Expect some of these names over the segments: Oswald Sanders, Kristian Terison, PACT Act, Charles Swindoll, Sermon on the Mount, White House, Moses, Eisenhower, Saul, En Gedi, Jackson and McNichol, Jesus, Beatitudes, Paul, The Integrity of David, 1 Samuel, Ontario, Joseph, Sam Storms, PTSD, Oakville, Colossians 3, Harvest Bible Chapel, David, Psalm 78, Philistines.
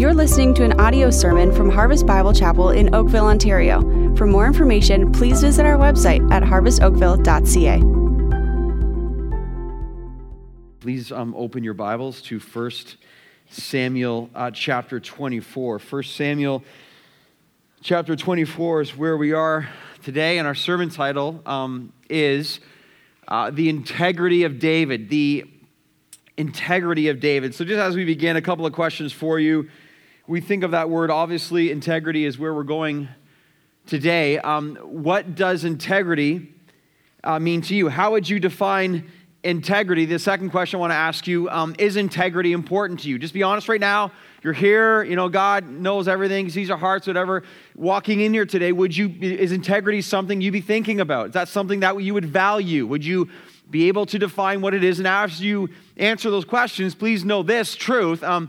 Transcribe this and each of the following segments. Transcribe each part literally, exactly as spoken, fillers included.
You're listening to an audio sermon from Harvest Bible Chapel in Oakville, Ontario. For more information, please visit our website at harvest oakville dot c a. Please um, open your Bibles to First Samuel uh, chapter twenty-four. First Samuel chapter twenty-four is where we are today, and our sermon title um, is uh, The Integrity of David. The Integrity of David. So just as we begin, a couple of questions for you. We think of that word, obviously, integrity is where we're going today. Um, what does integrity uh, mean to you? How would you define integrity? The second question I want to ask you, um, is integrity important to you? Just be honest right now. You're here, you know, God knows everything, sees our hearts, whatever. Walking in here today, would you? Is integrity something you'd be thinking about? Is that something that you would value? Would you be able to define what it is? And as you answer those questions, please know this truth. Um,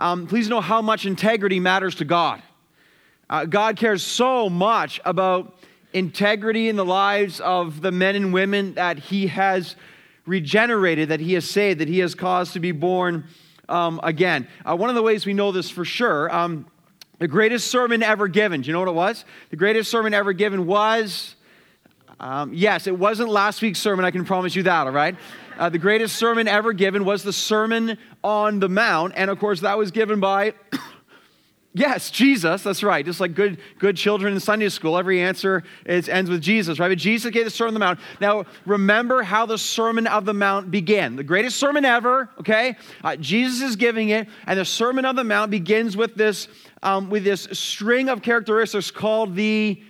um, please know how much integrity matters to God. Uh, God cares so much about integrity in the lives of the men and women that he has regenerated, that he has saved, that he has caused to be born um, again. Uh, one of the ways we know this for sure, um, the greatest sermon ever given, do you know what it was? The greatest sermon ever given was... Um, yes, it wasn't last week's sermon, I can promise you that, all right? Uh, the greatest sermon ever given was the Sermon on the Mount, and of course that was given by, yes, Jesus, that's right, just like good good children in Sunday school, every answer is, ends with Jesus, right? But Jesus gave the Sermon on the Mount. Now, remember how the Sermon on the Mount began. The greatest sermon ever, okay? Uh, Jesus is giving it, and the Sermon on the Mount begins with this um, with this string of characteristics called the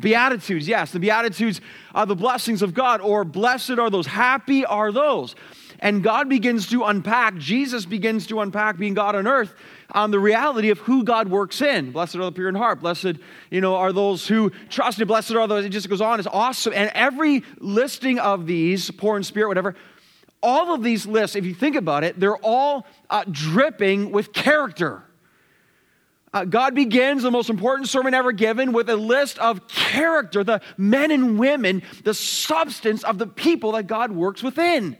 Beatitudes, yes, the Beatitudes are the blessings of God, or blessed are those, happy are those. And God begins to unpack, Jesus begins to unpack being God on earth, on the reality of who God works in. Blessed are the pure in heart, blessed, you know, are those who trust him, blessed are those, it just goes on, it's awesome. And every listing of these, poor in spirit, whatever, all of these lists, if you think about it, they're all uh, dripping with character. Uh, God begins the most important sermon ever given with a list of character, the men and women, the substance of the people that God works within.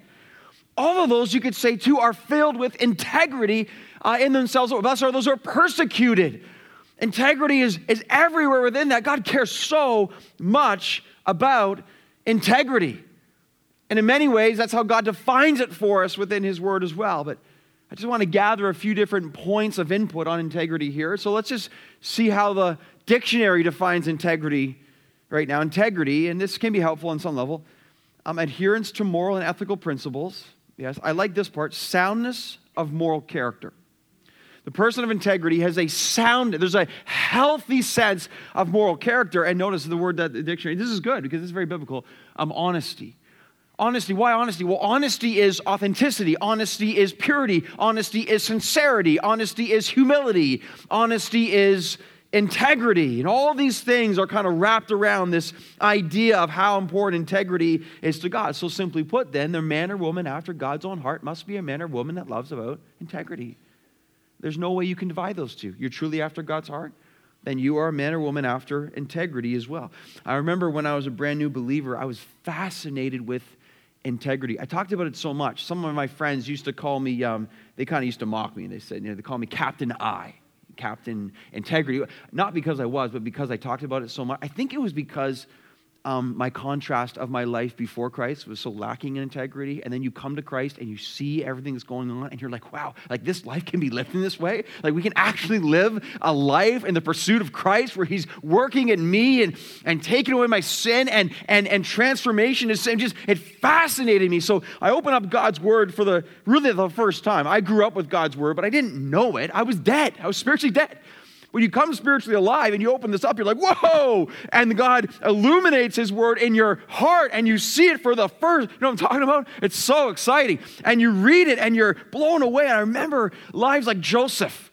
All of those, you could say, too, are filled with integrity uh, in themselves. Blessed are those who are persecuted. Integrity is, is everywhere within that. God cares so much about integrity. And in many ways, that's how God defines it for us within his word as well. But I just want to gather a few different points of input on integrity here. So let's just see how the dictionary defines integrity right now. Integrity, and this can be helpful on some level, um, adherence to moral and ethical principles. Yes, I like this part, soundness of moral character. The person of integrity has a sound, there's a healthy sense of moral character. And notice the word that the dictionary, this is good because it's very biblical, um, honesty. Honesty, why honesty? Well, honesty is authenticity. Honesty is purity. Honesty is sincerity. Honesty is humility. Honesty is integrity. And all these things are kind of wrapped around this idea of how important integrity is to God. So simply put, then, the man or woman after God's own heart must be a man or woman that loves about integrity. There's no way you can divide those two. You're truly after God's heart, then you are a man or woman after integrity as well. I remember when I was a brand new believer, I was fascinated with integrity. I talked about it so much. Some of my friends used to call me, um, they kind of used to mock me, and they said, you know, they call me Captain I, Captain Integrity. Not because I was, but because I talked about it so much. I think it was because um, my contrast of my life before Christ was so lacking in integrity, and then you come to Christ and you see everything that's going on, and you're like, wow, like this life can be lived in this way? Like we can actually live a life in the pursuit of Christ where he's working in me and, and taking away my sin and and and transformation is sin. Just, it fascinated me. So I opened up God's word for the, really the first time. I grew up with God's word, but I didn't know it. I was dead. I was spiritually dead. When you come spiritually alive and you open this up, you're like, whoa! And God illuminates his word in your heart and you see it for the first, you know what I'm talking about? It's so exciting. And you read it and you're blown away. And I remember lives like Joseph.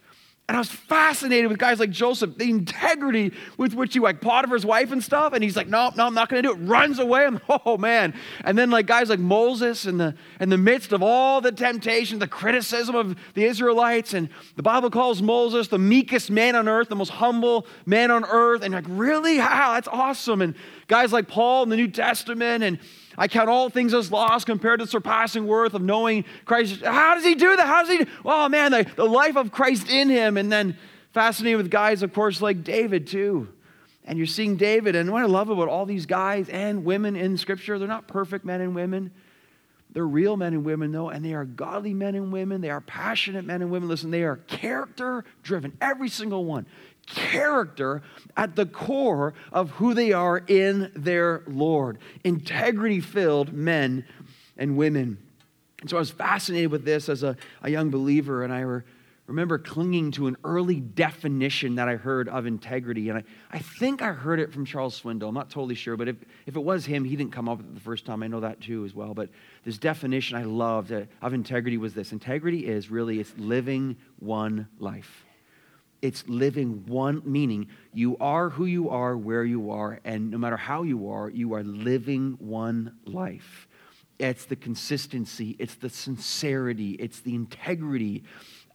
And I was fascinated with guys like Joseph, the integrity with which he, like Potiphar's wife and stuff. And he's like, no, no, I'm not going to do it. Runs away. I'm like, oh, man. And then like guys like Moses in the, in the midst of all the temptation, the criticism of the Israelites. And the Bible calls Moses the meekest man on earth, the most humble man on earth. And like, really? Wow, that's awesome. And guys like Paul in the New Testament, and I count all things as loss compared to the surpassing worth of knowing Christ. How does he do that? How does he do? Oh, man, the, the life of Christ in him. And then fascinating with guys, of course, like David, too. And you're seeing David. And what I love about all these guys and women in Scripture, they're not perfect men and women. They're real men and women, though, and they are godly men and women. They are passionate men and women. Listen, they are character-driven, every single one. Character at the core of who they are in their Lord. Integrity-filled men and women. And so I was fascinated with this as a, a young believer, and I were remember clinging to an early definition that I heard of integrity. And I, I think I heard it from Charles Swindoll. I'm not totally sure, but if, if it was him, he didn't come up with it the first time. I know that too as well. But this definition I loved of integrity was this. Integrity is really, it's living one life. It's living one, meaning you are who you are, where you are, and no matter how you are, you are living one life. It's the consistency, it's the sincerity, it's the integrity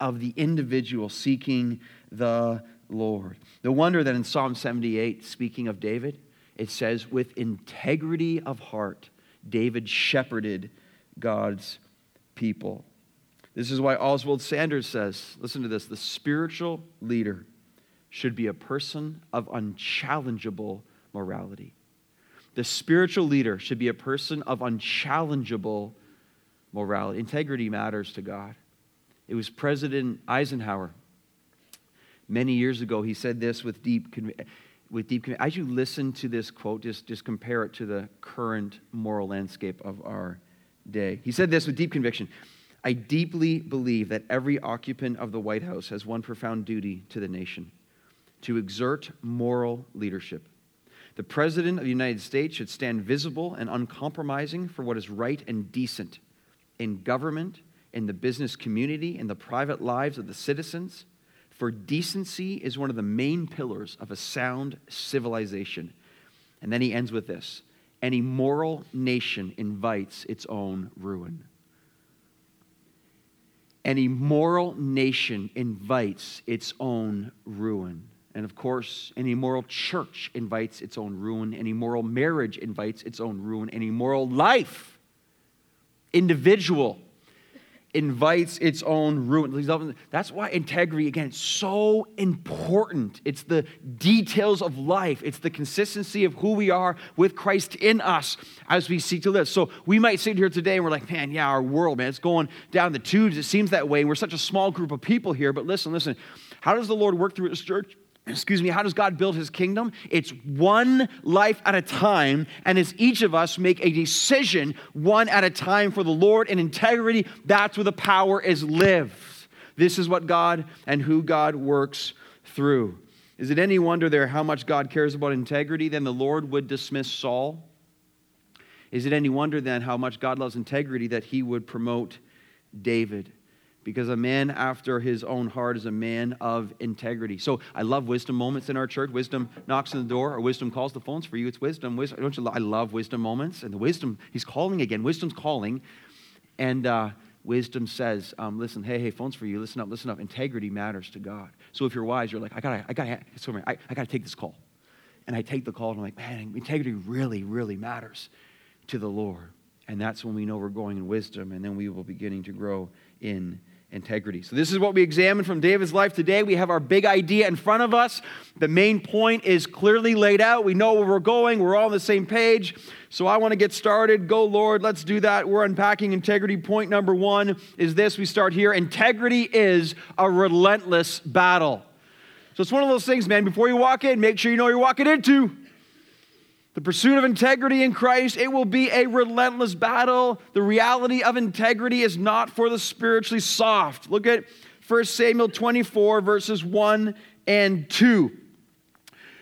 of the individual seeking the Lord. No wonder that in Psalm seventy-eight, speaking of David, it says, with integrity of heart, David shepherded God's people. This is why Oswald Sanders says, listen to this, the spiritual leader should be a person of unchallengeable morality. The spiritual leader should be a person of unchallengeable morality. Integrity matters to God. It was President Eisenhower many years ago. He said this with deep conviction. With deep conviction. As you listen to this quote, just, just compare it to the current moral landscape of our day. He said this with deep conviction. I deeply believe that every occupant of the White House has one profound duty to the nation, to exert moral leadership. The President of the United States should stand visible and uncompromising for what is right and decent in government, in the business community, in the private lives of the citizens, for decency is one of the main pillars of a sound civilization. And then he ends with this, an immoral nation invites its own ruin. An immoral nation invites its own ruin. And of course, an immoral church invites its own ruin. An immoral marriage invites its own ruin. An immoral life, individual, invites its own ruin. That's why integrity, again, is so important. It's the details of life. It's the consistency of who we are with Christ in us as we seek to live. So we might sit here today and we're like, man, yeah, our world, man, it's going down the tubes. It seems that way. We're such a small group of people here. But listen, listen, how does the Lord work through His church? Excuse me, how does God build His kingdom? It's one life at a time, and as each of us make a decision one at a time for the Lord in integrity, that's where the power is lived. This is what God and who God works through. Is it any wonder there how much God cares about integrity? Then the Lord would dismiss Saul. Is it any wonder then how much God loves integrity that He would promote David? Because a man after his own heart is a man of integrity. So I love wisdom moments in our church. Wisdom knocks on the door, or wisdom calls the phones for you. It's wisdom. wisdom. Don't you love? I love wisdom moments. And the wisdom, he's calling again. Wisdom's calling. And uh, wisdom says, um, listen, hey, hey, phone's for you. Listen up, listen up. Integrity matters to God. So if you're wise, you're like, I gotta, I gotta, I, I gotta take this call. And I take the call, and I'm like, man, integrity really, really matters to the Lord. And that's when we know we're going in wisdom, and then we will beginning to grow in integrity. So this is what we examine from David's life today. We have our big idea in front of us. The main point is clearly laid out. We know where we're going. We're all on the same page. So I want to get started. Go, Lord. Let's do that. We're unpacking integrity. Point number one is this. We start here. Integrity is a relentless battle. So it's one of those things, man, before you walk in, make sure you know what you're walking into. The pursuit of integrity in Christ, it will be a relentless battle. The reality of integrity is not for the spiritually soft. Look at First Samuel twenty-four, verses one and two.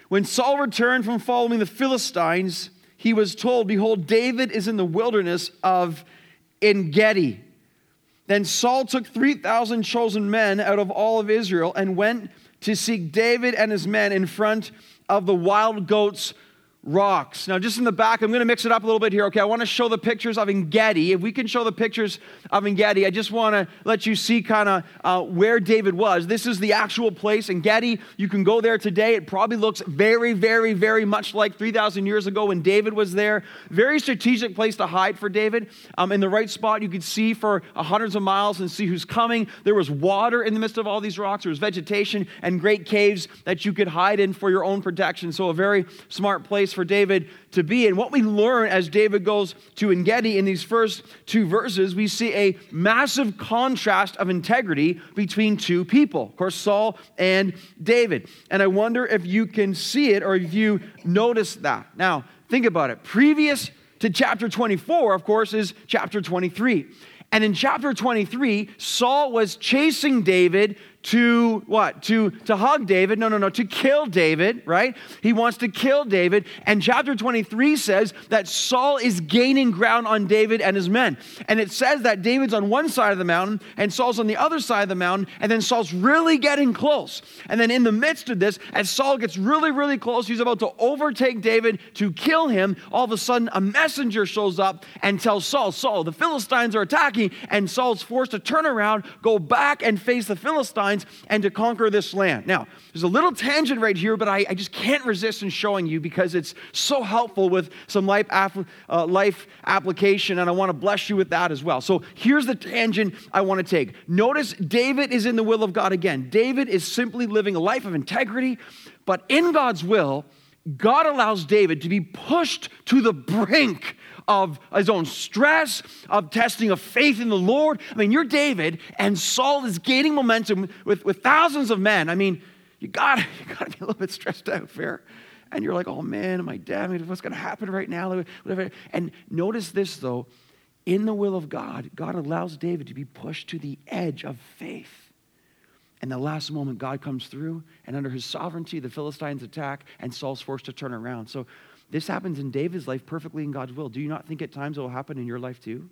When Saul returned from following the Philistines, he was told, behold, David is in the wilderness of En Gedi. Then Saul took three thousand chosen men out of all of Israel and went to seek David and his men in front of the wild goats rocks. Now, just in the back, I'm going to mix it up a little bit here. Okay, I want to show the pictures of En Gedi. If we can show the pictures of En Gedi, I just want to let you see kind of uh, where David was. This is the actual place, En Gedi. You can go there today. It probably looks very, very, very much like three thousand years ago when David was there. Very strategic place to hide for David. Um, in the right spot, you could see for hundreds of miles and see who's coming. There was water in the midst of all these rocks. There was vegetation and great caves that you could hide in for your own protection. So a very smart place for David to be. And what we learn as David goes to En Gedi in these first two verses, we see a massive contrast of integrity between two people, of course, Saul and David. And I wonder if you can see it or if you notice that. Now, think about it. Previous to chapter twenty-four, of course, is chapter twenty-three. And in chapter twenty-three, Saul was chasing David to what? To, to hug David. No, no, no, to kill David, right? He wants to kill David. And chapter twenty-three says that Saul is gaining ground on David and his men. And it says that David's on one side of the mountain and Saul's on the other side of the mountain. And then Saul's really getting close. And then in the midst of this, as Saul gets really, really close, he's about to overtake David to kill him. All of a sudden, a messenger shows up and tells Saul, Saul, the Philistines are attacking. And Saul's forced to turn around, go back and face the Philistines and to conquer this land. Now, there's a little tangent right here, but I, I just can't resist in showing you because it's so helpful with some life, af- uh, life application, and I want to bless you with that as well. So here's the tangent I want to take. Notice David is in the will of God again. David is simply living a life of integrity, but in God's will, God allows David to be pushed to the brink of his own stress, of testing of faith in the Lord. I mean, you're David, and Saul is gaining momentum with, with thousands of men. I mean, you gotta, you gotta be a little bit stressed out, fair? And you're like, oh man, am I damned? What's gonna happen right now? Whatever. And notice this though, in the will of God, God allows David to be pushed to the edge of faith. And the last moment, God comes through, and under his sovereignty, the Philistines attack, and Saul's forced to turn around. So this happens in David's life perfectly in God's will. Do you not think at times it will happen in your life too?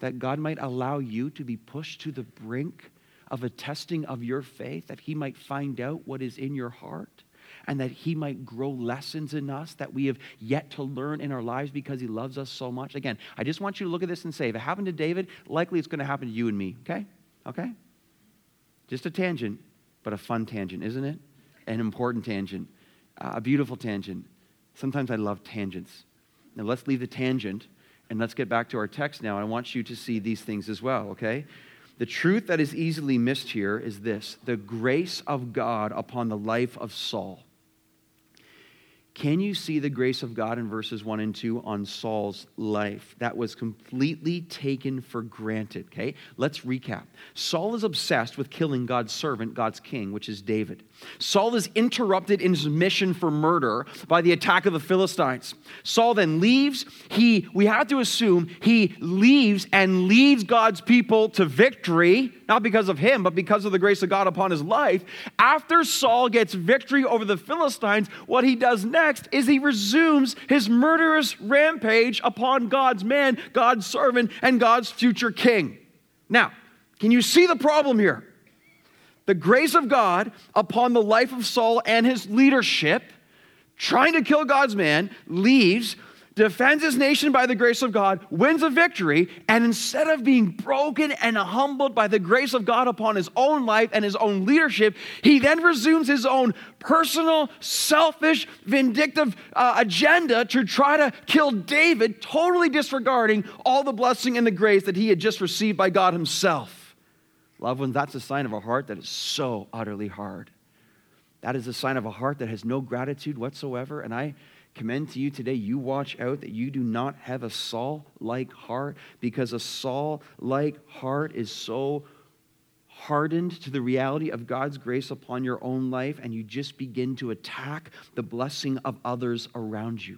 That God might allow you to be pushed to the brink of a testing of your faith, that he might find out what is in your heart, and that he might grow lessons in us that we have yet to learn in our lives because he loves us so much. Again, I just want you to look at this and say, if it happened to David, likely it's going to happen to you and me, okay? Okay? Just a tangent, but a fun tangent, isn't it? An important tangent, a beautiful tangent. Sometimes I love tangents. Now let's leave the tangent and let's get back to our text now. I want you to see these things as well, okay? The truth that is easily missed here is this: the grace of God upon the life of Saul. Can you see the grace of God in verses one and two on Saul's life? That was completely taken for granted, okay? Let's recap. Saul is obsessed with killing God's servant, God's king, which is David. Saul is interrupted in his mission for murder by the attack of the Philistines. Saul then leaves. He, we have to assume, he leaves and leads God's people to victory, not because of him, but because of the grace of God upon his life. After Saul gets victory over the Philistines, what he does next Next is he resumes his murderous rampage upon God's man, God's servant, and God's future king. Now, can you see the problem here? The grace of God upon the life of Saul and his leadership, trying to kill God's man, leaves, defends his nation by the grace of God, wins a victory, and instead of being broken and humbled by the grace of God upon his own life and his own leadership, he then resumes his own personal, selfish, vindictive uh, agenda to try to kill David, totally disregarding all the blessing and the grace that he had just received by God himself. Loved ones, that's a sign of a heart that is so utterly hard. That is a sign of a heart that has no gratitude whatsoever. And I commend to you today, you watch out that you do not have a Saul-like heart, because a Saul-like heart is so hardened to the reality of God's grace upon your own life, and you just begin to attack the blessing of others around you.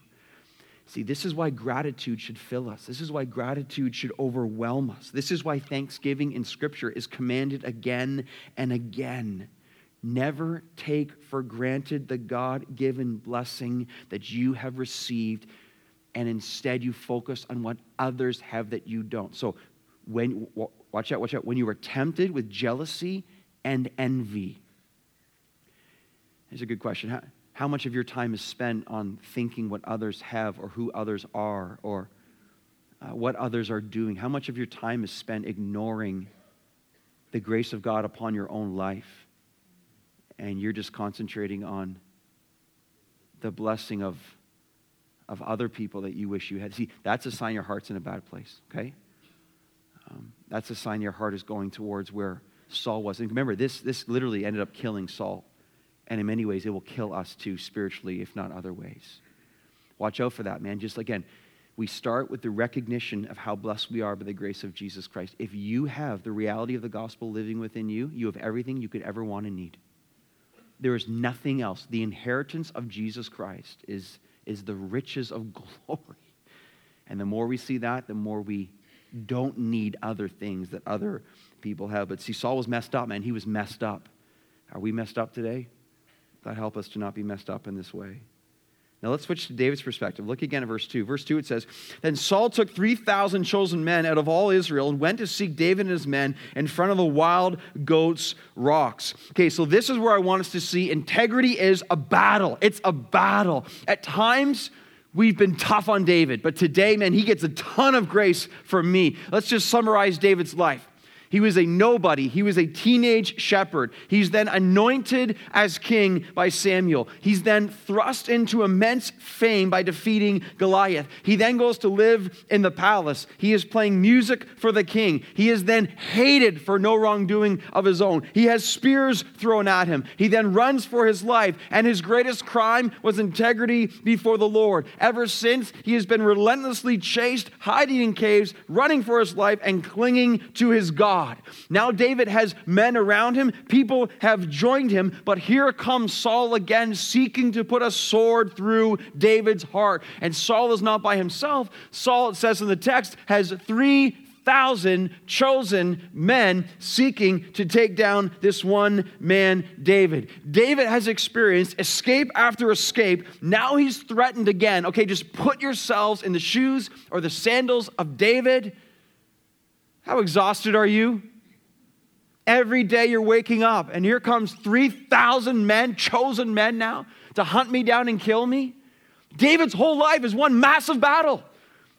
See, this is why gratitude should fill us. This is why gratitude should overwhelm us. This is why thanksgiving in Scripture is commanded again and again. Never take for granted the God-given blessing that you have received, and instead you focus on what others have that you don't. So when watch out, watch out. When you are tempted with jealousy and envy, here's a good question. How, how much of your time is spent on thinking what others have or who others are or uh, what others are doing? How much of your time is spent ignoring the grace of God upon your own life, and you're just concentrating on the blessing of, of other people that you wish you had? See, that's a sign your heart's in a bad place, okay? Um, that's a sign your heart is going towards where Saul was. And remember, this this literally ended up killing Saul. And in many ways, it will kill us too spiritually, if not other ways. Watch out for that, man. Just again, we start with the recognition of how blessed we are by the grace of Jesus Christ. If you have the reality of the gospel living within you, you have everything you could ever want and need. There is nothing else. The inheritance of Jesus Christ is, is the riches of glory. And the more we see that, the more we don't need other things that other people have. But see, Saul was messed up, man. He was messed up. Are we messed up today? God help us to not be messed up in this way. Now let's switch to David's perspective. Look again at verse two. Verse two, it says, "Then Saul took three thousand chosen men out of all Israel and went to seek David and his men in front of the wild goats' rocks." Okay, so this is where I want us to see integrity is a battle. It's a battle. At times, we've been tough on David, but today, man, he gets a ton of grace from me. Let's just summarize David's life. He was a nobody. He was a teenage shepherd. He's then anointed as king by Samuel. He's then thrust into immense fame by defeating Goliath. He then goes to live in the palace. He is playing music for the king. He is then hated for no wrongdoing of his own. He has spears thrown at him. He then runs for his life, and his greatest crime was integrity before the Lord. Ever since, he has been relentlessly chased, hiding in caves, running for his life, and clinging to his God. Now David has men around him. People have joined him. But here comes Saul again, seeking to put a sword through David's heart. And Saul is not by himself. Saul, it says in the text, has three thousand chosen men seeking to take down this one man, David. David has experienced escape after escape. Now he's threatened again. Okay, just put yourselves in the shoes or the sandals of David. How exhausted are you? Every day you're waking up, and here comes three thousand men, chosen men now, to hunt me down and kill me. David's whole life is one massive battle.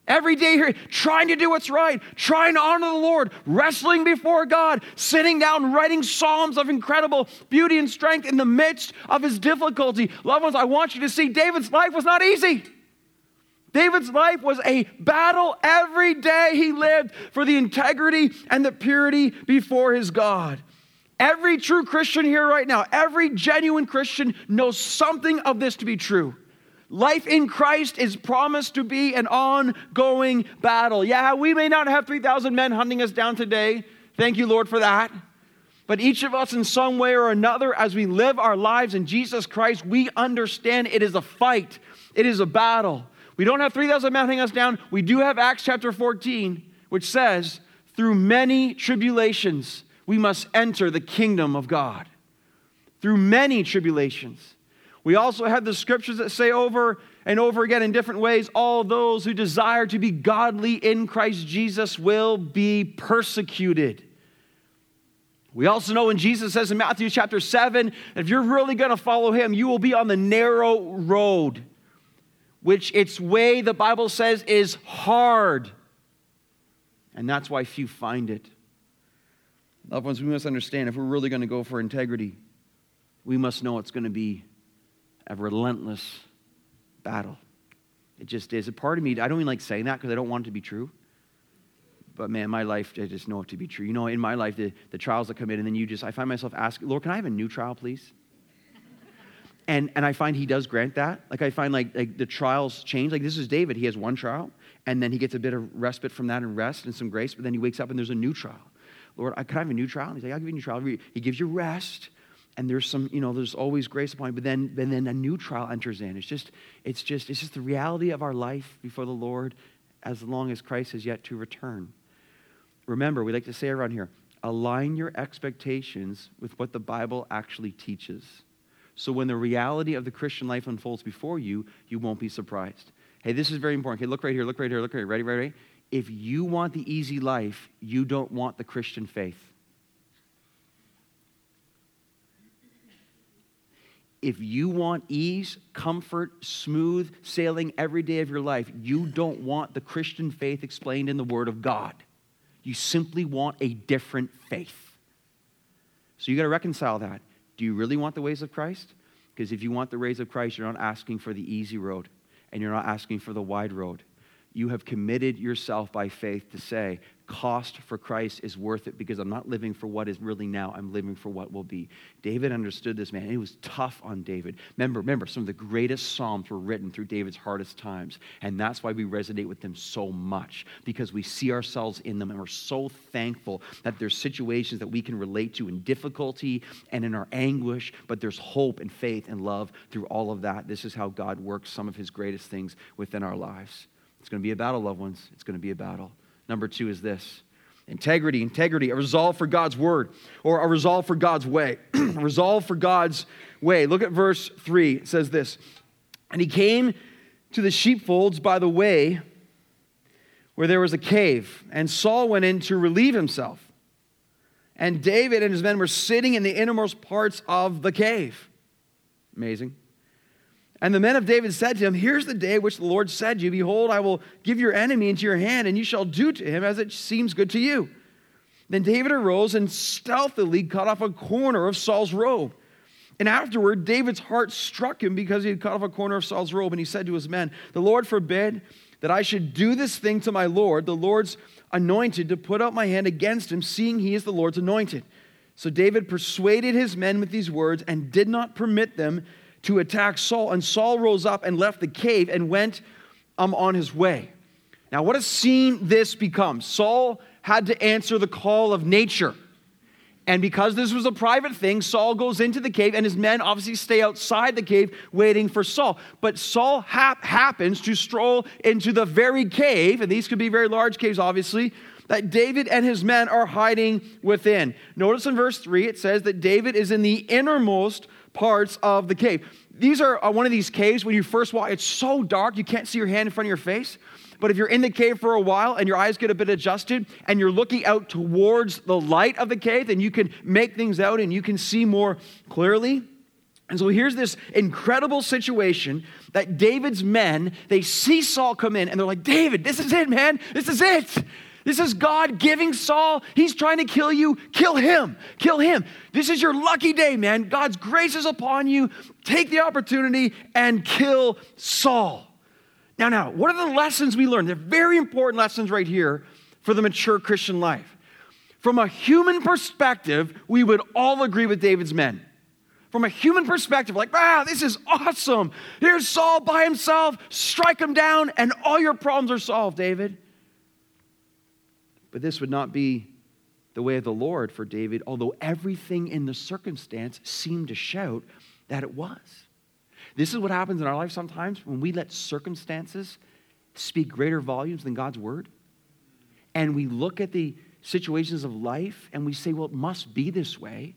Every day here, trying to do what's right, trying to honor the Lord, wrestling before God, sitting down, writing psalms of incredible beauty and strength in the midst of his difficulty. Loved ones, I want you to see David's life was not easy. David's life was a battle every day he lived for the integrity and the purity before his God. Every true Christian here right now, every genuine Christian knows something of this to be true. Life in Christ is promised to be an ongoing battle. Yeah, we may not have three thousand men hunting us down today. Thank you, Lord, for that. But each of us in some way or another, as we live our lives in Jesus Christ, we understand it is a fight. It is a battle. We don't have three thousand men hunting us down. We do have Acts chapter fourteen, which says, through many tribulations, we must enter the kingdom of God. Through many tribulations. We also have the scriptures that say over and over again in different ways, all those who desire to be godly in Christ Jesus will be persecuted. We also know when Jesus says in Matthew chapter seven, if you're really going to follow him, you will be on the narrow road, which its way, the Bible says, is hard. And that's why few find it. Loved ones, we must understand, if we're really going to go for integrity, we must know it's going to be a relentless battle. It just is. A part of me, I don't even like saying that because I don't want it to be true. But man, my life, I just know it to be true. You know, in my life, the, the trials that come in, and then you just, I find myself asking, Lord, can I have a new trial, please? And and I find he does grant that. Like I find like, like the trials change. Like this is David. He has one trial, and then he gets a bit of respite from that and rest and some grace. But then he wakes up and there's a new trial. Lord, I could I have a new trial? And he's like, I'll give you a new trial. He gives you rest, and there's some, you know, there's always grace upon you. But then and then a new trial enters in. It's just, it's just, it's just the reality of our life before the Lord as long as Christ is yet to return. Remember, we like to say around here, align your expectations with what the Bible actually teaches. So when the reality of the Christian life unfolds before you, you won't be surprised. Hey, this is very important. Okay, look right here, look right here, look right here. Ready, ready, ready? If you want the easy life, you don't want the Christian faith. if you want ease, comfort, smooth sailing every day of your life, you don't want the Christian faith explained in the Word of God. You simply want a different faith. So you got to reconcile that. Do you really want the ways of Christ? Because if you want the ways of Christ, you're not asking for the easy road, and you're not asking for the wide road. You have committed yourself by faith to say, cost for Christ is worth it because I'm not living for what is really now. I'm living for what will be. David understood this, man. And it was tough on David. Remember, remember, some of the greatest Psalms were written through David's hardest times. And that's why we resonate with them so much, because we see ourselves in them and we're so thankful that there's situations that we can relate to in difficulty and in our anguish, but there's hope and faith and love through all of that. This is how God works some of his greatest things within our lives. It's going to be a battle, loved ones. It's going to be a battle. Number two is this. Integrity, integrity, a resolve for God's word or a resolve for God's way. A resolve for God's way. Look at verse three. It says this. And he came to the sheepfolds by the way where there was a cave. And Saul went in to relieve himself. And David and his men were sitting in the innermost parts of the cave. Amazing. And the men of David said to him, here's the day which the Lord said to you, behold, I will give your enemy into your hand, and you shall do to him as it seems good to you. Then David arose and stealthily cut off a corner of Saul's robe. And afterward, David's heart struck him because he had cut off a corner of Saul's robe. And he said to his men, the Lord forbid that I should do this thing to my Lord, the Lord's anointed, to put out my hand against him, seeing he is the Lord's anointed. So David persuaded his men with these words and did not permit them to attack Saul. And Saul rose up and left the cave and went um, on his way. Now, what a scene this becomes. Saul had to answer the call of nature. And because this was a private thing, Saul goes into the cave and his men obviously stay outside the cave waiting for Saul. But Saul ha- happens to stroll into the very cave, and these could be very large caves, obviously, that David and his men are hiding within. Notice in verse three, it says that David is in the innermost parts of the cave. These are uh, one of these caves when you first walk, it's so dark you can't see your hand in front of your face. But if you're in the cave for a while and your eyes get a bit adjusted and you're looking out towards the light of the cave, then you can make things out and you can see more clearly. And so here's this incredible situation that David's men, they see Saul come in and they're like, David, this is it, man. This is it. This is God giving Saul. He's trying to kill you. Kill him. Kill him. This is your lucky day, man. God's grace is upon you. Take the opportunity and kill Saul. Now, now, what are the lessons we learned? They're very important lessons right here for the mature Christian life. From a human perspective, we would all agree with David's men. From a human perspective, like, wow, this is awesome. Here's Saul by himself. Strike him down, and all your problems are solved, David. But this would not be the way of the Lord for David, although everything in the circumstance seemed to shout that it was. This is what happens in our life sometimes when we let circumstances speak greater volumes than God's word. And we look at the situations of life and we say, well, it must be this way,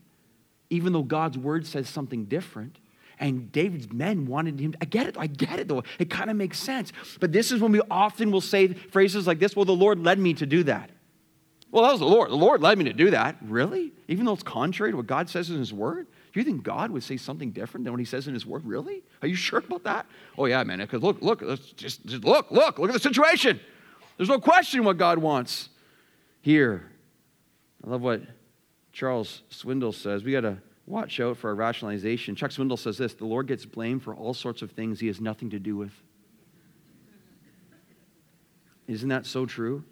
even though God's word says something different. And David's men wanted him to, I get it, I get it though. It kind of makes sense. But this is when we often will say phrases like this, well, the Lord led me to do that. Well, that was the Lord. The Lord led me to do that. Really? Even though it's contrary to what God says in his word? Do you think God would say something different than what he says in his word? Really? Are you sure about that? Oh, yeah, man. Because look, look, let's just, just look, look, look at the situation. There's no question what God wants here. I love what Charles Swindoll says. We got to watch out for our rationalization. Chuck Swindoll says this, the Lord gets blamed for all sorts of things he has nothing to do with. Isn't that so true?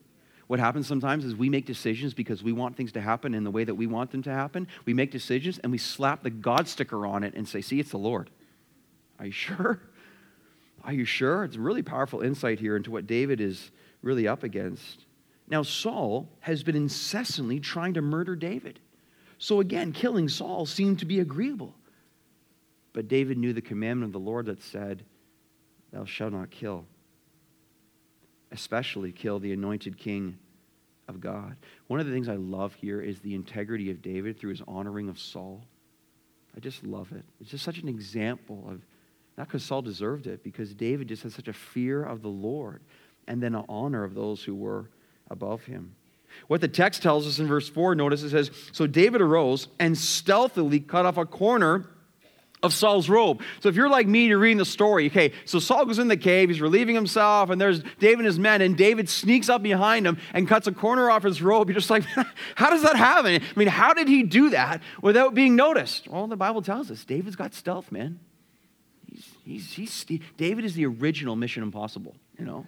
What happens sometimes is we make decisions because we want things to happen in the way that we want them to happen. We make decisions and we slap the God sticker on it and say, see, it's the Lord. Are you sure? Are you sure? It's a really powerful insight here into what David is really up against. Now, Saul has been incessantly trying to murder David. So again, killing Saul seemed to be agreeable. But David knew the commandment of the Lord that said, thou shalt not kill. Especially kill the anointed king of God. One of the things I love here is the integrity of David through his honoring of Saul. I just love it. It's just such an example of, not because Saul deserved it, because David just had such a fear of the Lord and then an honor of those who were above him. What the text tells us in verse four, notice it says, so David arose and stealthily cut off a corner of Saul's robe. So if you're like me, you're reading the story. Okay, so Saul goes in the cave, he's relieving himself, and there's David and his men, and David sneaks up behind him and cuts a corner off his robe. You're just like, how does that happen? I mean, how did he do that without being noticed? Well, the Bible tells us David's got stealth, man. He's, he's, he's, he, David is the original Mission Impossible, you know.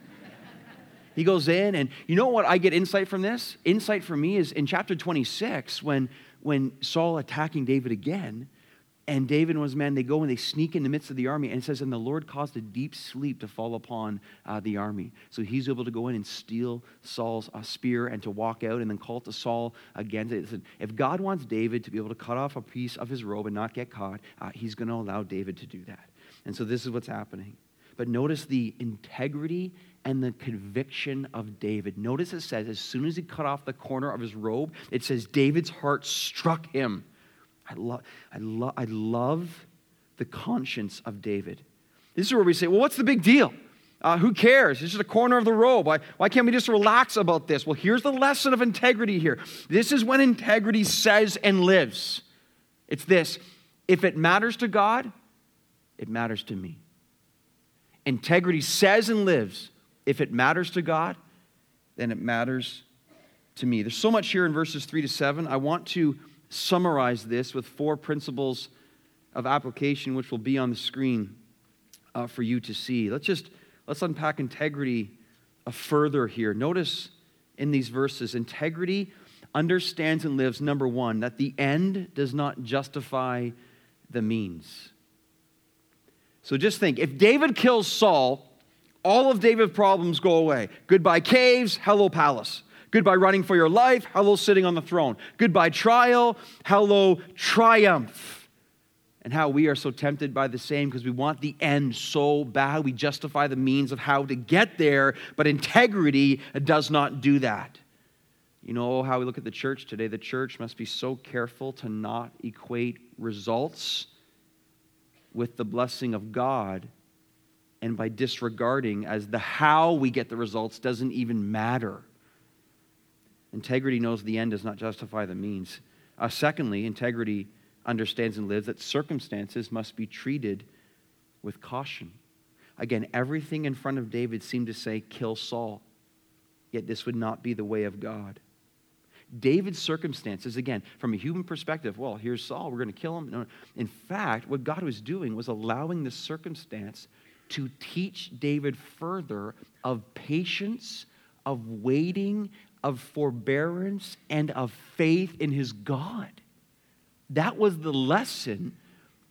He goes in, and you know what I get insight from this? Insight for me is in chapter twenty-six, when, when Saul attacking David again, and David and his men, they go and they sneak in the midst of the army, and it says, and the Lord caused a deep sleep to fall upon uh, the army. So he's able to go in and steal Saul's uh, spear and to walk out and then call to Saul again. They said, if God wants David to be able to cut off a piece of his robe and not get caught, uh, he's going to allow David to do that. And so this is what's happening. But notice the integrity and the conviction of David. Notice it says, as soon as he cut off the corner of his robe, it says David's heart struck him. I love, I love, I love the conscience of David. This is where we say, well, what's the big deal? Uh, who cares? It's just a corner of the robe. Why, why can't we just relax about this? Well, here's the lesson of integrity here. This is when integrity says and lives. It's this: if it matters to God, it matters to me. Integrity says and lives. If it matters to God, then it matters to me. There's so much here in verses three to seven. I want to summarize this with four principles of application, which will be on the screen uh, for you to see. Let's just let's unpack integrity further here. Notice in these verses, integrity understands and lives, number one, that the end does not justify the means. So just think, if David kills Saul, all of David's problems go away. Goodbye caves, hello palace. Goodbye running for your life, hello sitting on the throne. Goodbye trial, hello triumph. And how we are so tempted by the same because we want the end so bad. We justify the means of how to get there, but integrity does not do that. You know how we look at the church today. The church must be so careful to not equate results with the blessing of God, and by disregarding as the how we get the results doesn't even matter. Integrity knows the end does not justify the means. Uh, secondly, integrity understands and lives that circumstances must be treated with caution. Again, everything in front of David seemed to say, kill Saul. Yet this would not be the way of God. David's circumstances, again, from a human perspective, well, here's Saul, we're going to kill him. No, no. In fact, what God was doing was allowing the circumstance to teach David further of patience, of waiting, of forbearance, and of faith in his God. That was the lesson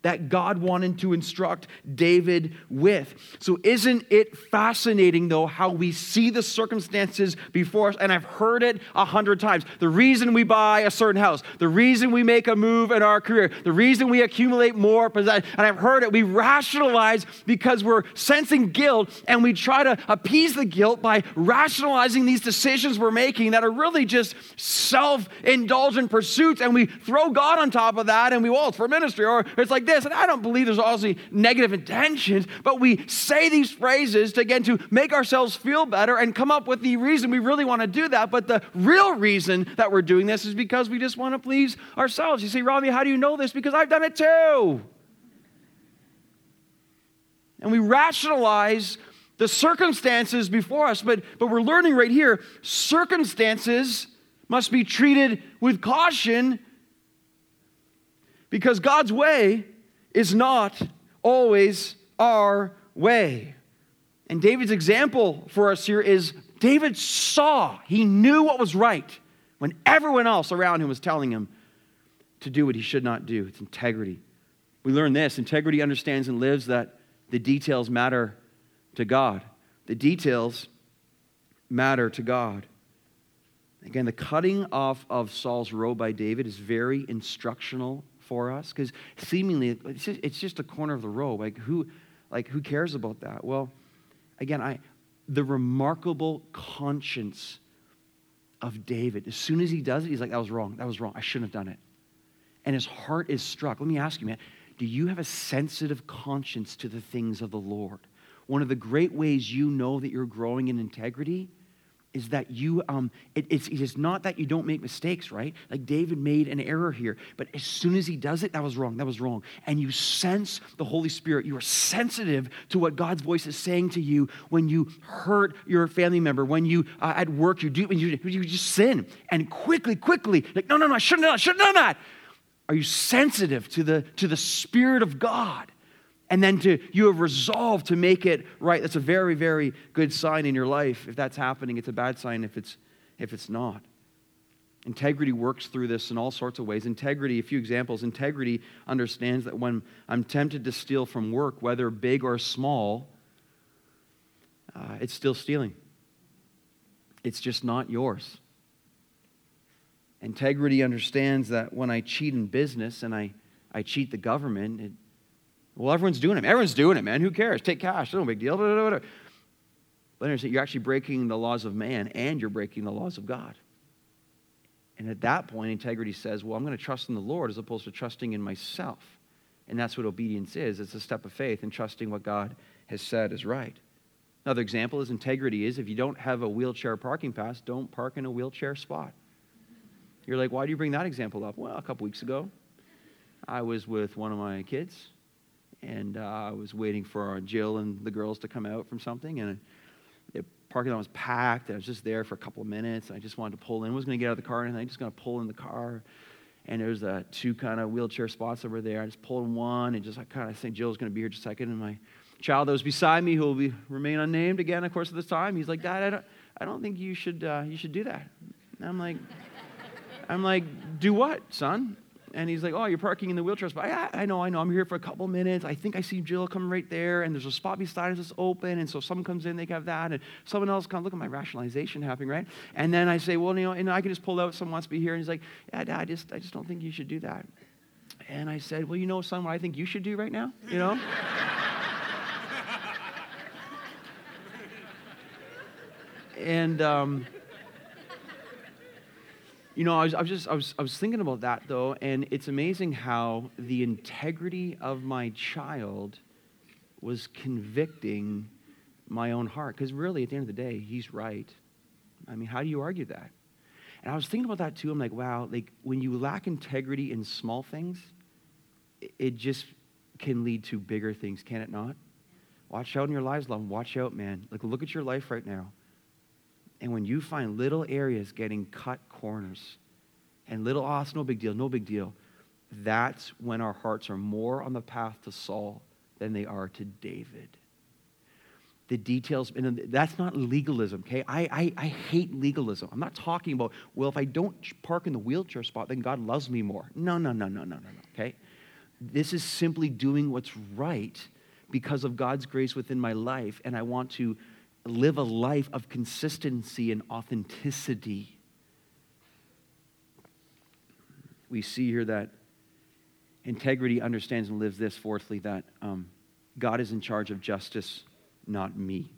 that God wanted to instruct David with. So isn't it fascinating, though, how we see the circumstances before us? And I've heard it a hundred times. The reason we buy a certain house, the reason we make a move in our career, the reason we accumulate more possessions. And I've heard it. We rationalize because we're sensing guilt, and we try to appease the guilt by rationalizing these decisions we're making that are really just self-indulgent pursuits. And we throw God on top of that, and we, well, it's for ministry, or it's like this, and I don't believe there's obviously negative intentions, but we say these phrases to, again, to make ourselves feel better and come up with the reason we really want to do that, but the real reason that we're doing this is because we just want to please ourselves. You say, Robbie, how do you know this? Because I've done it too. And we rationalize the circumstances before us, but, but we're learning right here, circumstances must be treated with caution because God's way is not always our way. And David's example for us here is David saw, he knew what was right when everyone else around him was telling him to do what he should not do. It's integrity. We learn this. Integrity understands and lives that the details matter to God. The details matter to God. Again, the cutting off of Saul's robe by David is very instructional for us, because seemingly it's just, it's just a corner of the robe. Like who, like who cares about that? Well, again, I the remarkable conscience of David. As soon as he does it, he's like, "That was wrong. That was wrong. I shouldn't have done it." And his heart is struck. Let me ask you, man, do you have a sensitive conscience to the things of the Lord? One of the great ways you know that you're growing in integrity is that you, um, it, it's, it's not that you don't make mistakes, right? Like David made an error here, but as soon as he does it, that was wrong, that was wrong. And you sense the Holy Spirit. You are sensitive to what God's voice is saying to you when you hurt your family member, when you, uh, at work, you do, when you, you just sin. And quickly, quickly, like, no, no, no, I shouldn't have done that, I shouldn't have done that. Are you sensitive to the, to the Spirit of God? And then to you have resolved to make it right. That's a very, very good sign in your life. If that's happening, it's a bad sign if it's if it's not. Integrity works through this in all sorts of ways. Integrity, a few examples. Integrity understands that when I'm tempted to steal from work, whether big or small, uh, it's still stealing. It's just not yours. Integrity understands that when I cheat in business and I, I cheat the government, it, well, everyone's doing it. Everyone's doing it, man. Who cares? Take cash. No big deal. Blah, blah, blah, blah. But understand, you're actually breaking the laws of man and you're breaking the laws of God. And at that point, integrity says, well, I'm going to trust in the Lord as opposed to trusting in myself. And that's what obedience is. It's a step of faith and trusting what God has said is right. Another example is integrity is if you don't have a wheelchair parking pass, don't park in a wheelchair spot. You're like, why do you bring that example up? Well, a couple weeks ago, I was with one of my kids. And uh, I was waiting for Jill and the girls to come out from something. And the parking lot was packed. And I was just there for a couple of minutes. And I just wanted to pull in. I wasn't going to get out of the car. And I was just going to pull in the car. And there's uh, two kind of wheelchair spots over there. I just pulled in one. And just I kind of think Jill's going to be here just a second. And my child that was beside me, who will be, remain unnamed again, of course, at this time, he's like, Dad, I don't, I don't think you should uh, you should do that. And I'm like, I'm like, do what, son? And he's like, oh, you're parking in the wheelchair spot. Yeah, I know, I know. I'm here for a couple minutes. I think I see Jill come right there, and there's a spot beside us that's open, and so someone comes in, they have that, and someone else comes. Look at my rationalization happening, right? And then I say, well, you know, and I can just pull out. Someone wants to be here. And he's like, yeah, Dad, I just, I just don't think you should do that. And I said, well, you know, son, what I think you should do right now, you know? and, um... You know, I was, I was just, I was, I was thinking about that though, and it's amazing how the integrity of my child was convicting my own heart. Because really, at the end of the day, he's right. I mean, how do you argue that? And I was thinking about that too. I'm like, wow, like when you lack integrity in small things, it just can lead to bigger things, can it not? Watch out in your lives, love. Watch out, man. Like, look at your life right now. And when you find little areas getting cut corners and little, oh, it's no big deal, no big deal, that's when our hearts are more on the path to Saul than they are to David. The details, and that's not legalism, okay? I, I, I hate legalism. I'm not talking about, well, if I don't park in the wheelchair spot, then God loves me more. No, no, no, no, no, no, no, okay? This is simply doing what's right because of God's grace within my life, and I want to live a life of consistency and authenticity. We see here that integrity understands and lives this. Fourthly, that um, God is in charge of justice, not me.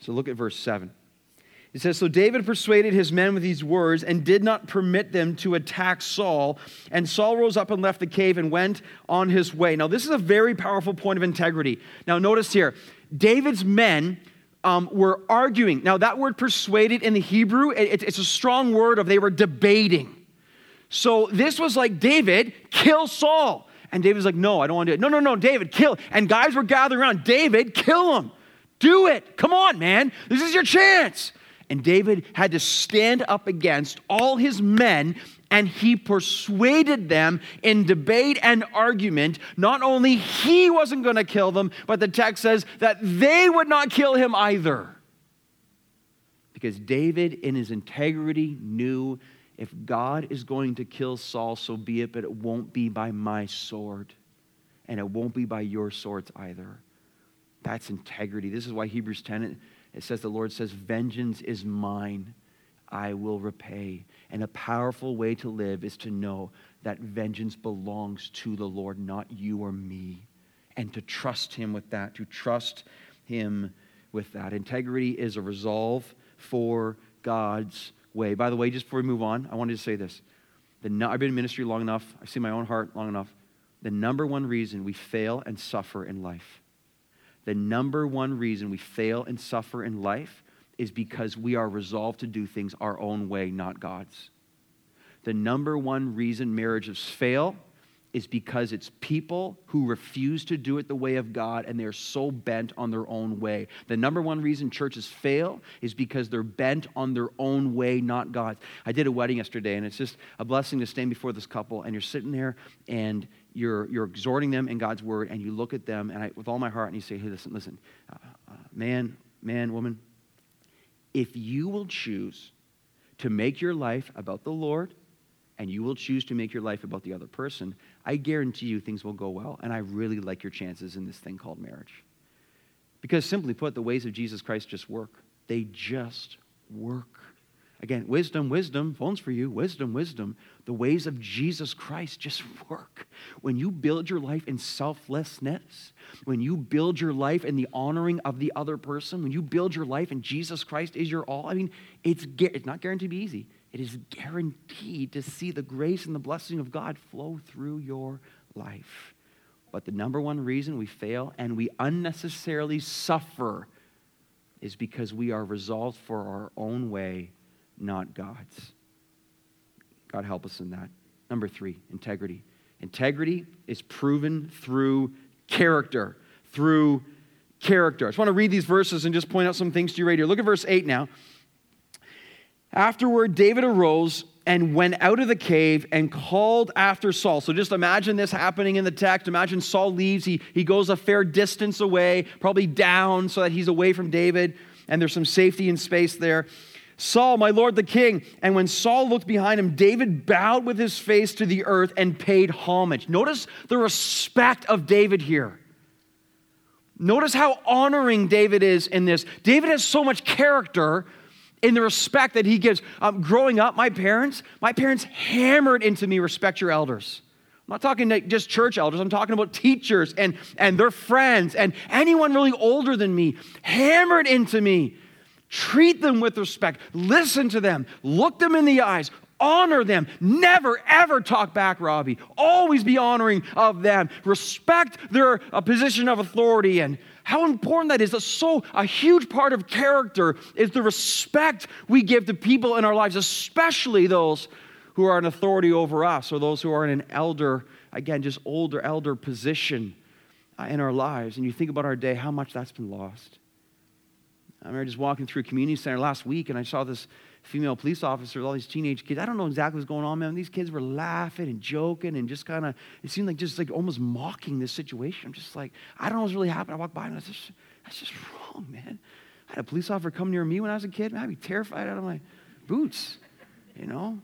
So look at verse seven. It says, so David persuaded his men with these words and did not permit them to attack Saul. And Saul rose up and left the cave and went on his way. Now, this is a very powerful point of integrity. Now, notice here, David's men um, were arguing. Now, that word persuaded in the Hebrew, it, it's a strong word of they were debating. So this was like, David, kill Saul. And David's like, no, I don't want to do it. No, no, no, David, kill. And guys were gathering around. David, kill him. Do it. Come on, man. This is your chance. And David had to stand up against all his men, and he persuaded them in debate and argument. Not only he wasn't going to kill them, but the text says that they would not kill him either. Because David, in his integrity, knew if God is going to kill Saul, so be it, but it won't be by my sword, and it won't be by your swords either. That's integrity. This is why Hebrews ten... It says, the Lord says, vengeance is mine, I will repay. And a powerful way to live is to know that vengeance belongs to the Lord, not you or me. And to trust him with that, to trust him with that. Integrity is a resolve for God's way. By the way, just before we move on, I wanted to say this. The no- I've been in ministry long enough. I've seen my own heart long enough. The number one reason we fail and suffer in life The number one reason we fail and suffer in life is because we are resolved to do things our own way, not God's. The number one reason marriages fail is because it's people who refuse to do it the way of God and they're so bent on their own way. The number one reason churches fail is because they're bent on their own way, not God's. I did a wedding yesterday, and it's just a blessing to stand before this couple, and you're sitting there and you're you're exhorting them in God's word, and you look at them and I, with all my heart, and you say, hey, listen, listen, uh, uh, man, man, woman, if you will choose to make your life about the Lord, and you will choose to make your life about the other person, I guarantee you things will go well, and I really like your chances in this thing called marriage. Because simply put, the ways of Jesus Christ just work. They just work. Again, wisdom, wisdom, phones for you, wisdom, wisdom. The ways of Jesus Christ just work. When you build your life in selflessness, when you build your life in the honoring of the other person, when you build your life and Jesus Christ is your all, I mean, it's it's not guaranteed to be easy. It is guaranteed to see the grace and the blessing of God flow through your life. But the number one reason we fail and we unnecessarily suffer is because we are resolved for our own way, not God's. God help us in that. Number three, integrity. Integrity is proven through character, through character. I just want to read these verses and just point out some things to you right here. Look at verse eight now. Afterward, David arose and went out of the cave and called after Saul. So just imagine this happening in the text. Imagine Saul leaves. He, he goes a fair distance away, probably down so that he's away from David, and there's some safety and space there. Saul, my lord the king. And when Saul looked behind him, David bowed with his face to the earth and paid homage. Notice the respect of David here. Notice how honoring David is in this. David has so much character in the respect that he gives. Um, growing up, my parents, my parents hammered into me, respect your elders. I'm not talking to just church elders. I'm talking about teachers and, and their friends and anyone really older than me, hammered into me. Treat them with respect. Listen to them. Look them in the eyes. Honor them. Never, ever talk back, Robbie. Always be honoring of them. Respect their uh, position of authority, and how important that is. That's so a huge part of character is the respect we give to people in our lives, especially those who are in authority over us or those who are in an elder, again, just older elder position uh, in our lives. And you think about our day, how much that's been lost. I remember just walking through a community center last week, and I saw this female police officer with all these teenage kids. I don't know exactly what's going on, man. These kids were laughing and joking and just kind of, it seemed like just like almost mocking this situation. I'm just like, I don't know what's really happening. I walked by and I was just, that's just wrong, man. I had a police officer come near me when I was a kid, man. I'd be terrified out of my boots, you know?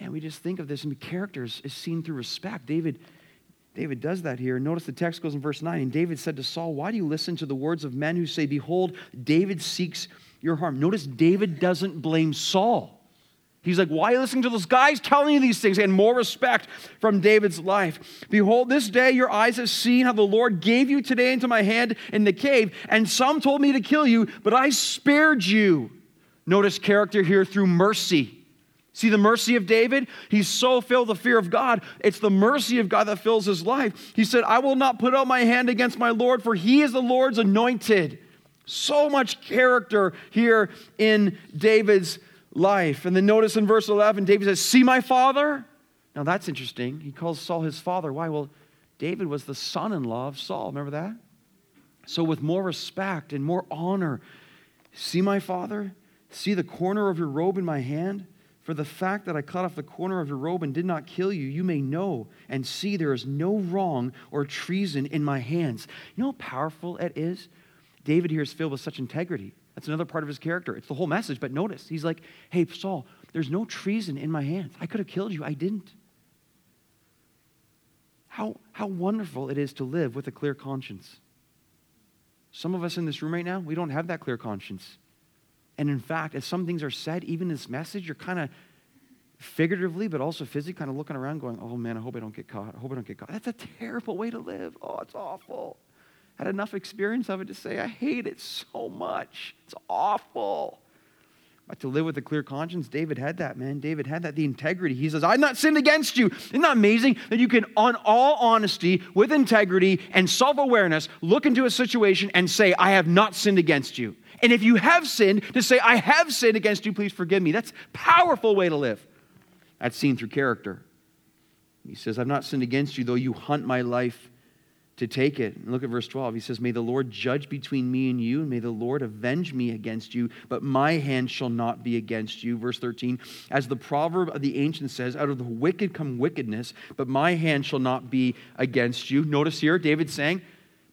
And we just think of this, and character is seen through respect. David David does that here. Notice the text goes in verse nine. And David said to Saul, why do you listen to the words of men who say, behold, David seeks your harm? Notice David doesn't blame Saul. He's like, why are you listening to those guys telling you these things? And more respect from David's life. Behold, this day your eyes have seen how the Lord gave you today into my hand in the cave, and some told me to kill you, but I spared you. Notice character here through mercy. See the mercy of David? He's so filled with the fear of God. It's the mercy of God that fills his life. He said, I will not put out my hand against my Lord, for he is the Lord's anointed. So much character here in David's life. And then notice in verse eleven, David says, see my father? Now that's interesting. He calls Saul his father. Why? Well, David was the son-in-law of Saul. Remember that? So with more respect and more honor, see my father? See the corner of your robe in my hand? For the fact that I cut off the corner of your robe and did not kill you, you may know and see there is no wrong or treason in my hands. You know how powerful it is? David here is filled with such integrity. That's another part of his character. It's the whole message, but notice, he's like, hey, Saul, there's no treason in my hands. I could have killed you. I didn't. How, how wonderful it is to live with a clear conscience. Some of us in this room right now, we don't have that clear conscience. And in fact, as some things are said, even this message, you're kind of figuratively, but also physically kind of looking around going, oh man, I hope I don't get caught. I hope I don't get caught. That's a terrible way to live. Oh, it's awful. I had enough experience of it to say, I hate it so much. It's awful. But to live with a clear conscience, David had that, man. David had that, the integrity. He says, I've not sinned against you. Isn't that amazing that you can, on all honesty, with integrity and self-awareness, look into a situation and say, I have not sinned against you. And if you have sinned, to say, I have sinned against you, please forgive me. That's a powerful way to live. That's seen through character. He says, I've not sinned against you, though you hunt my life to take it. And look at verse twelve. He says, may the Lord judge between me and you, and may the Lord avenge me against you, but my hand shall not be against you. Verse thirteen, as the proverb of the ancients says, out of the wicked come wickedness, but my hand shall not be against you. Notice here, David's saying,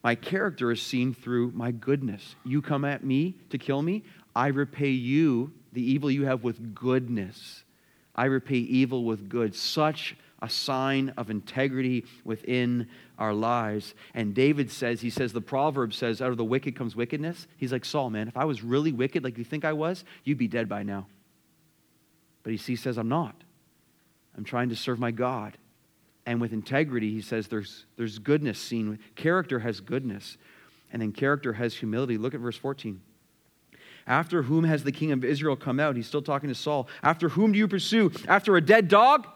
my character is seen through my goodness. You come at me to kill me, I repay you the evil you have with goodness. I repay evil with good. Such a sign of integrity within our lives. And David says, he says, the proverb says, out of the wicked comes wickedness. He's like, Saul, man, if I was really wicked like you think I was, you'd be dead by now. But he says, I'm not. I'm trying to serve my God. And with integrity, he says, there's, there's goodness seen. Character has goodness. And then character has humility. Look at verse fourteen. After whom has the king of Israel come out? He's still talking to Saul. After whom do you pursue? After a dead dog?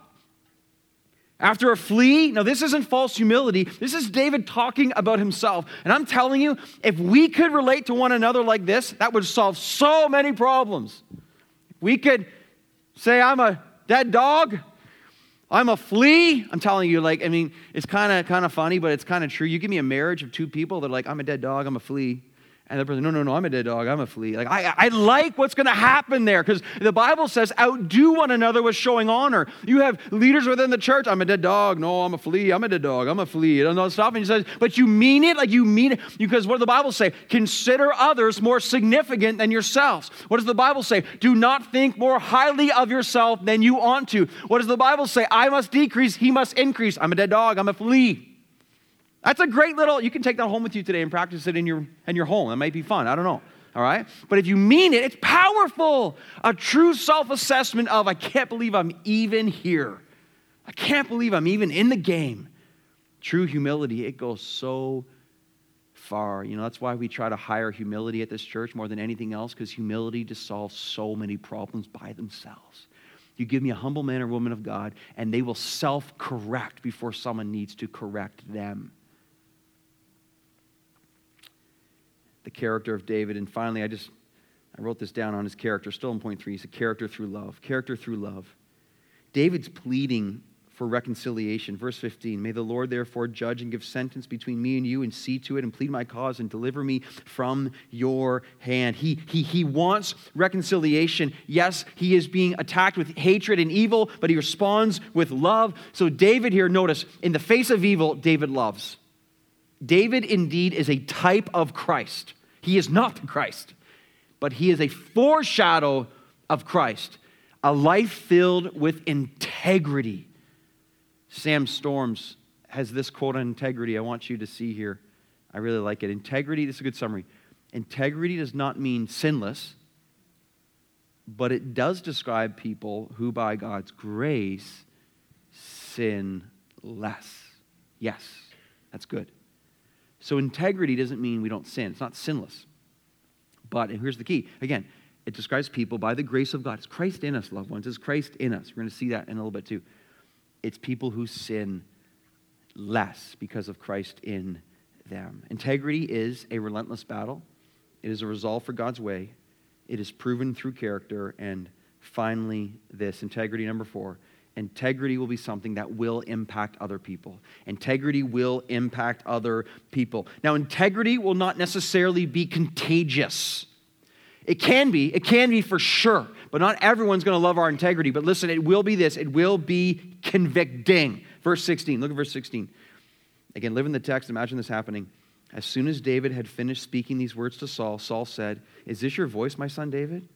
After a flea? Now, this isn't false humility. This is David talking about himself. And I'm telling you, if we could relate to one another like this, that would solve so many problems. We could say, I'm a dead dog. I'm a flea. I'm telling you, like, I mean, it's kind of kind of funny, but it's kind of true. You give me a marriage of two people that are like, I'm a dead dog, I'm a flea. And the person, no, no, no, I'm a dead dog, I'm a flea. Like, I, I like what's going to happen there, because the Bible says, outdo one another with showing honor. You have leaders within the church, I'm a dead dog, no, I'm a flea, I'm a dead dog, I'm a flea. And they'll stop and you say, but you mean it? Like, you mean it? Because what does the Bible say? Consider others more significant than yourselves. What does the Bible say? Do not think more highly of yourself than you ought to. What does the Bible say? I must decrease, he must increase. I'm a dead dog, I'm a flea. That's a great little, you can take that home with you today and practice it in your in your home. That might be fun. I don't know. All right? But if you mean it, it's powerful. A true self-assessment of, I can't believe I'm even here. I can't believe I'm even in the game. True humility, it goes so far. You know, that's why we try to hire humility at this church more than anything else, because humility just solves so many problems by themselves. You give me a humble man or woman of God, and they will self-correct before someone needs to correct them. The character of David. And finally, I just, I wrote this down on his character, still in point three. He said, character through love. Character through love. David's pleading for reconciliation. Verse fifteen, may the Lord therefore judge and give sentence between me and you, and see to it, and plead my cause, and deliver me from your hand. He, he, he wants reconciliation. Yes, he is being attacked with hatred and evil, but he responds with love. So David here, notice, in the face of evil, David loves. David indeed is a type of Christ. He is not the Christ, but he is a foreshadow of Christ, a life filled with integrity. Sam Storms has this quote on integrity I want you to see here. I really like it. Integrity, this is a good summary. Integrity does not mean sinless, but it does describe people who, by God's grace, sin less. Yes, that's good. So integrity doesn't mean we don't sin. It's not sinless. But, and here's the key, again, it describes people by the grace of God. It's Christ in us, loved ones. It's Christ in us. We're going to see that in a little bit too. It's people who sin less because of Christ in them. Integrity is a relentless battle. It is a resolve for God's way. It is proven through character. And finally, this, integrity number four, integrity will be something that will impact other people. Integrity will impact other people. Now, integrity will not necessarily be contagious. It can be. It can be for sure. But not everyone's going to love our integrity. But listen, it will be this. It will be convicting. Verse sixteen. Look at verse sixteen. Again, live in the text. Imagine this happening. As soon as David had finished speaking these words to Saul, Saul said, is this your voice, my son David?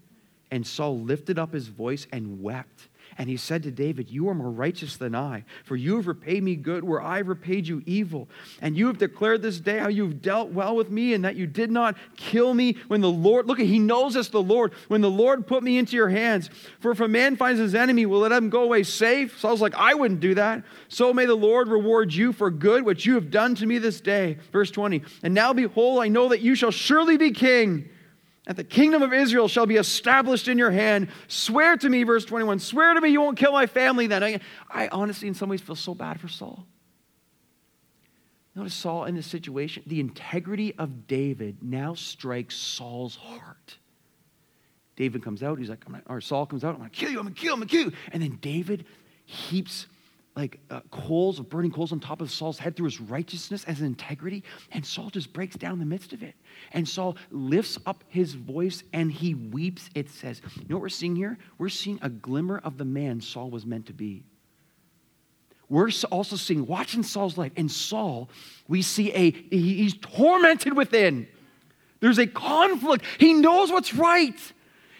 And Saul lifted up his voice and wept. And he said to David, you are more righteous than I, for you have repaid me good where I repaid you evil. And you have declared this day how you've dealt well with me, and that you did not kill me when the Lord, look, he knows us, the Lord, when the Lord put me into your hands. For if a man finds his enemy, will let him go away safe? Saul's like, I wouldn't do that. So may the Lord reward you for good, what you have done to me this day. Verse twenty, and now behold, I know that you shall surely be king, and the kingdom of Israel shall be established in your hand. Swear to me, verse twenty-one, swear to me you won't kill my family then. I, I honestly in some ways feel so bad for Saul. Notice Saul in this situation, the integrity of David now strikes Saul's heart. David comes out, he's like, I'm gonna, or Saul comes out, I'm gonna kill you, I'm gonna kill, I'm gonna kill you. And then David heaps like uh, coals, of burning coals on top of Saul's head through his righteousness as an integrity. And Saul just breaks down in the midst of it. And Saul lifts up his voice and he weeps, it says. You know what we're seeing here? We're seeing a glimmer of the man Saul was meant to be. We're also seeing, watching Saul's life, and Saul, we see a, he, he's tormented within. There's a conflict. He knows what's right.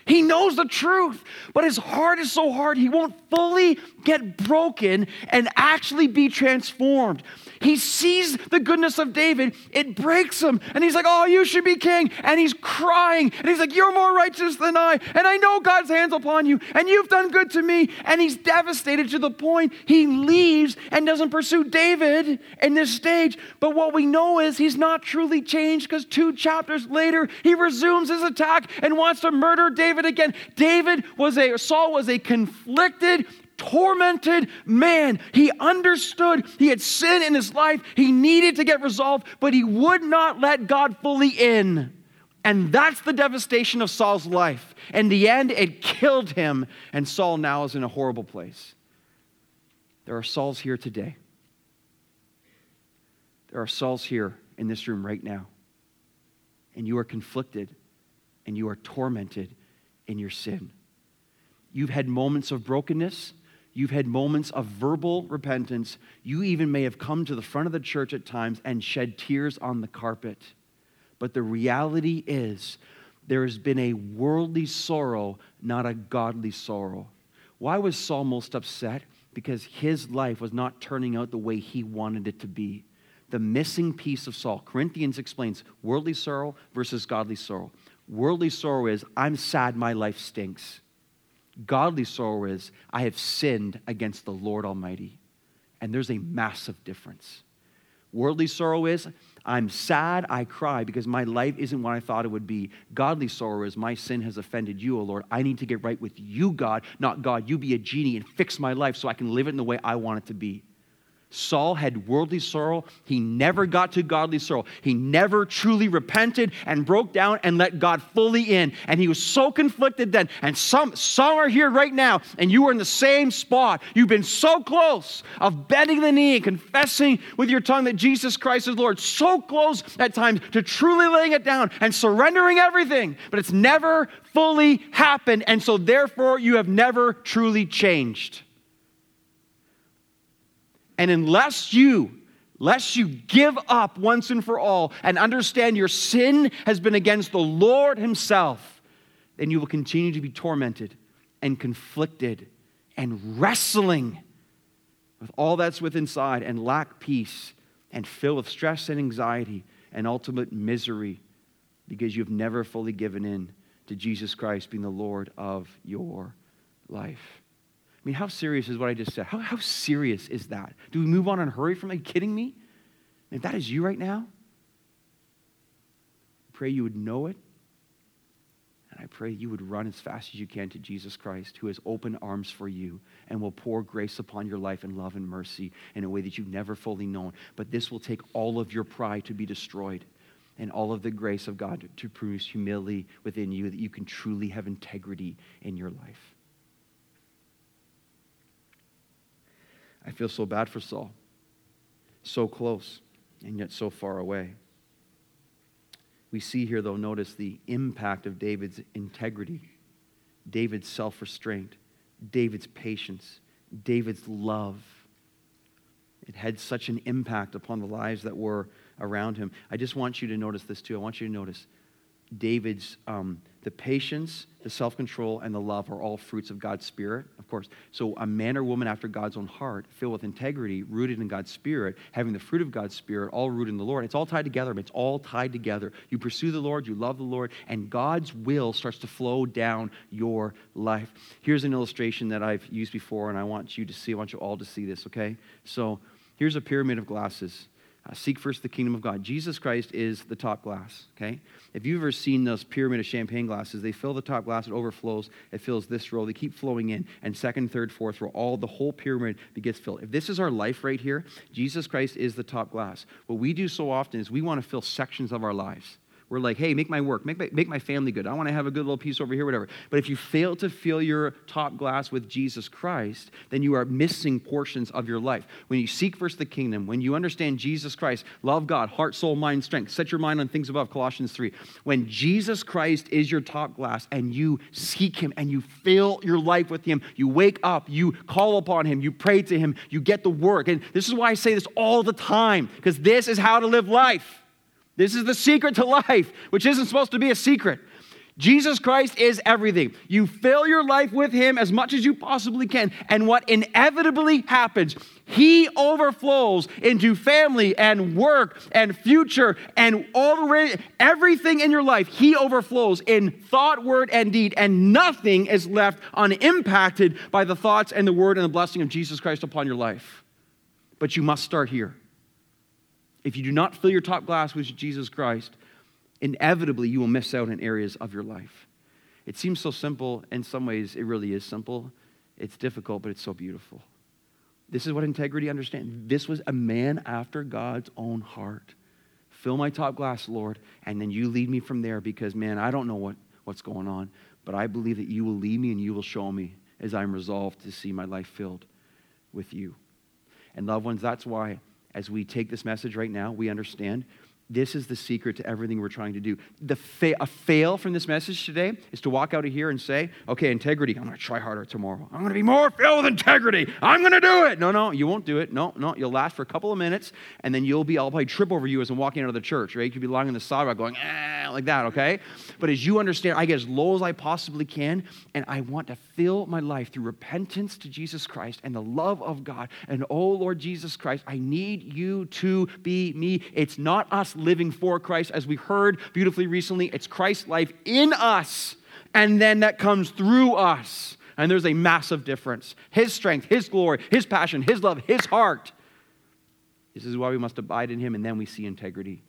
He knows the truth, but his heart is so hard, he won't fully get broken and actually be transformed. He sees the goodness of David. It breaks him, and he's like, oh, you should be king, and he's crying, and he's like, you're more righteous than I, and I know God's hand's upon you, and you've done good to me, and he's devastated to the point he leaves and doesn't pursue David in this stage, but what we know is he's not truly changed because two chapters later, he resumes his attack and wants to murder David. David again. David was a, Saul was a conflicted, tormented man. He understood he had sin in his life. He needed to get resolved, but he would not let God fully in. And that's the devastation of Saul's life. In the end, it killed him, and Saul now is in a horrible place. There are Sauls here today. There are Sauls here in this room right now. And you are conflicted, and you are tormented in your sin. You've had moments of brokenness. You've had moments of verbal repentance. You even may have come to the front of the church at times and shed tears on the carpet. But the reality is, there has been a worldly sorrow, not a godly sorrow. Why was Saul most upset? Because his life was not turning out the way he wanted it to be. The missing piece of Saul. Corinthians explains worldly sorrow versus godly sorrow. Worldly sorrow is, I'm sad, my life stinks. Godly sorrow is, I have sinned against the Lord Almighty. And there's a massive difference. Worldly sorrow is, I'm sad, I cry because my life isn't what I thought it would be. Godly sorrow is, my sin has offended you, O Lord. I need to get right with you, God, not God. You be a genie and fix my life so I can live it in the way I want it to be. Saul had worldly sorrow. He never got to godly sorrow. He never truly repented and broke down and let God fully in. And he was so conflicted then. And some, some are here right now, and you are in the same spot. You've been so close of bending the knee and confessing with your tongue that Jesus Christ is Lord. So close at times to truly laying it down and surrendering everything. But it's never fully happened. And so therefore, you have never truly changed. And unless you, unless you give up once and for all and understand your sin has been against the Lord himself, then you will continue to be tormented and conflicted and wrestling with all that's within inside and lack peace and filled with stress and anxiety and ultimate misery because you've never fully given in to Jesus Christ being the Lord of your life. I mean, how serious is what I just said? How, how serious is that? Do we move on and hurry from it? Are you kidding me? And if that is you right now, I pray you would know it. And I pray you would run as fast as you can to Jesus Christ, who has open arms for you and will pour grace upon your life and love and mercy in a way that you've never fully known. But this will take all of your pride to be destroyed and all of the grace of God to, to produce humility within you that you can truly have integrity in your life. I feel so bad for Saul, so close and yet so far away. We see here, though, notice the impact of David's integrity, David's self-restraint, David's patience, David's love. It had such an impact upon the lives that were around him. I just want you to notice this, too. I want you to notice David's, um, the patience, the self-control, and the love are all fruits of God's Spirit, of course. So a man or woman after God's own heart, filled with integrity, rooted in God's Spirit, having the fruit of God's Spirit, all rooted in the Lord. It's all tied together, but it's all tied together. You pursue the Lord, you love the Lord, and God's will starts to flow down your life. Here's an illustration that I've used before, and I want you to see, I want you all to see this, okay? So here's a pyramid of glasses. Uh, seek first the kingdom of God. Jesus Christ is the top glass, okay? If you've ever seen those pyramid of champagne glasses, they fill the top glass, it overflows, it fills this row, they keep flowing in, and second, third, fourth row, all the whole pyramid gets filled. If this is our life right here, Jesus Christ is the top glass. What we do so often is we want to fill sections of our lives. We're like, hey, make my work, make my, make my family good. I want to have a good little piece over here, whatever. But if you fail to fill your top glass with Jesus Christ, then you are missing portions of your life. When you seek first the kingdom, when you understand Jesus Christ, love God, heart, soul, mind, strength, set your mind on things above, Colossians three. When Jesus Christ is your top glass and you seek him and you fill your life with him, you wake up, you call upon him, you pray to him, you get the work. And this is why I say this all the time, because this is how to live life. This is the secret to life, which isn't supposed to be a secret. Jesus Christ is everything. You fill your life with him as much as you possibly can, and what inevitably happens, he overflows into family and work and future and all the everything in your life. He overflows in thought, word, and deed, and nothing is left unimpacted by the thoughts and the word and the blessing of Jesus Christ upon your life. But you must start here. If you do not fill your top glass with Jesus Christ, inevitably you will miss out on areas of your life. It seems so simple. In some ways, it really is simple. It's difficult, but it's so beautiful. This is what integrity understands. This was a man after God's own heart. Fill my top glass, Lord, and then you lead me from there because, man, I don't know what, what's going on, but I believe that you will lead me and you will show me as I'm resolved to see my life filled with you. And loved ones, that's why as we take this message right now, we understand this is the secret to everything we're trying to do. The fa- a fail from this message today is to walk out of here and say, okay, integrity, I'm going to try harder tomorrow. I'm going to be more filled with integrity. I'm going to do it. No, no, you won't do it. No, no, you'll last for a couple of minutes, and then you'll be, I'll probably trip over you as I'm walking out of the church, right? You could be lying on the sidewalk going, ah, like that, okay? But as you understand, I get as low as I possibly can, and I want to fill my life through repentance to Jesus Christ and the love of God. And oh, Lord Jesus Christ, I need you to be me. It's not us living for Christ, as we heard beautifully recently. It's Christ's life in us, and then that comes through us. And there's a massive difference. His strength, his glory, his passion, his love, his heart. This is why we must abide in him, and then we see integrity.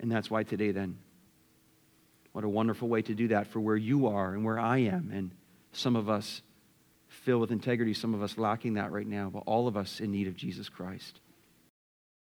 And that's why today then, what a wonderful way to do that for where you are and where I am. And some of us filled with integrity, some of us lacking that right now, but all of us in need of Jesus Christ.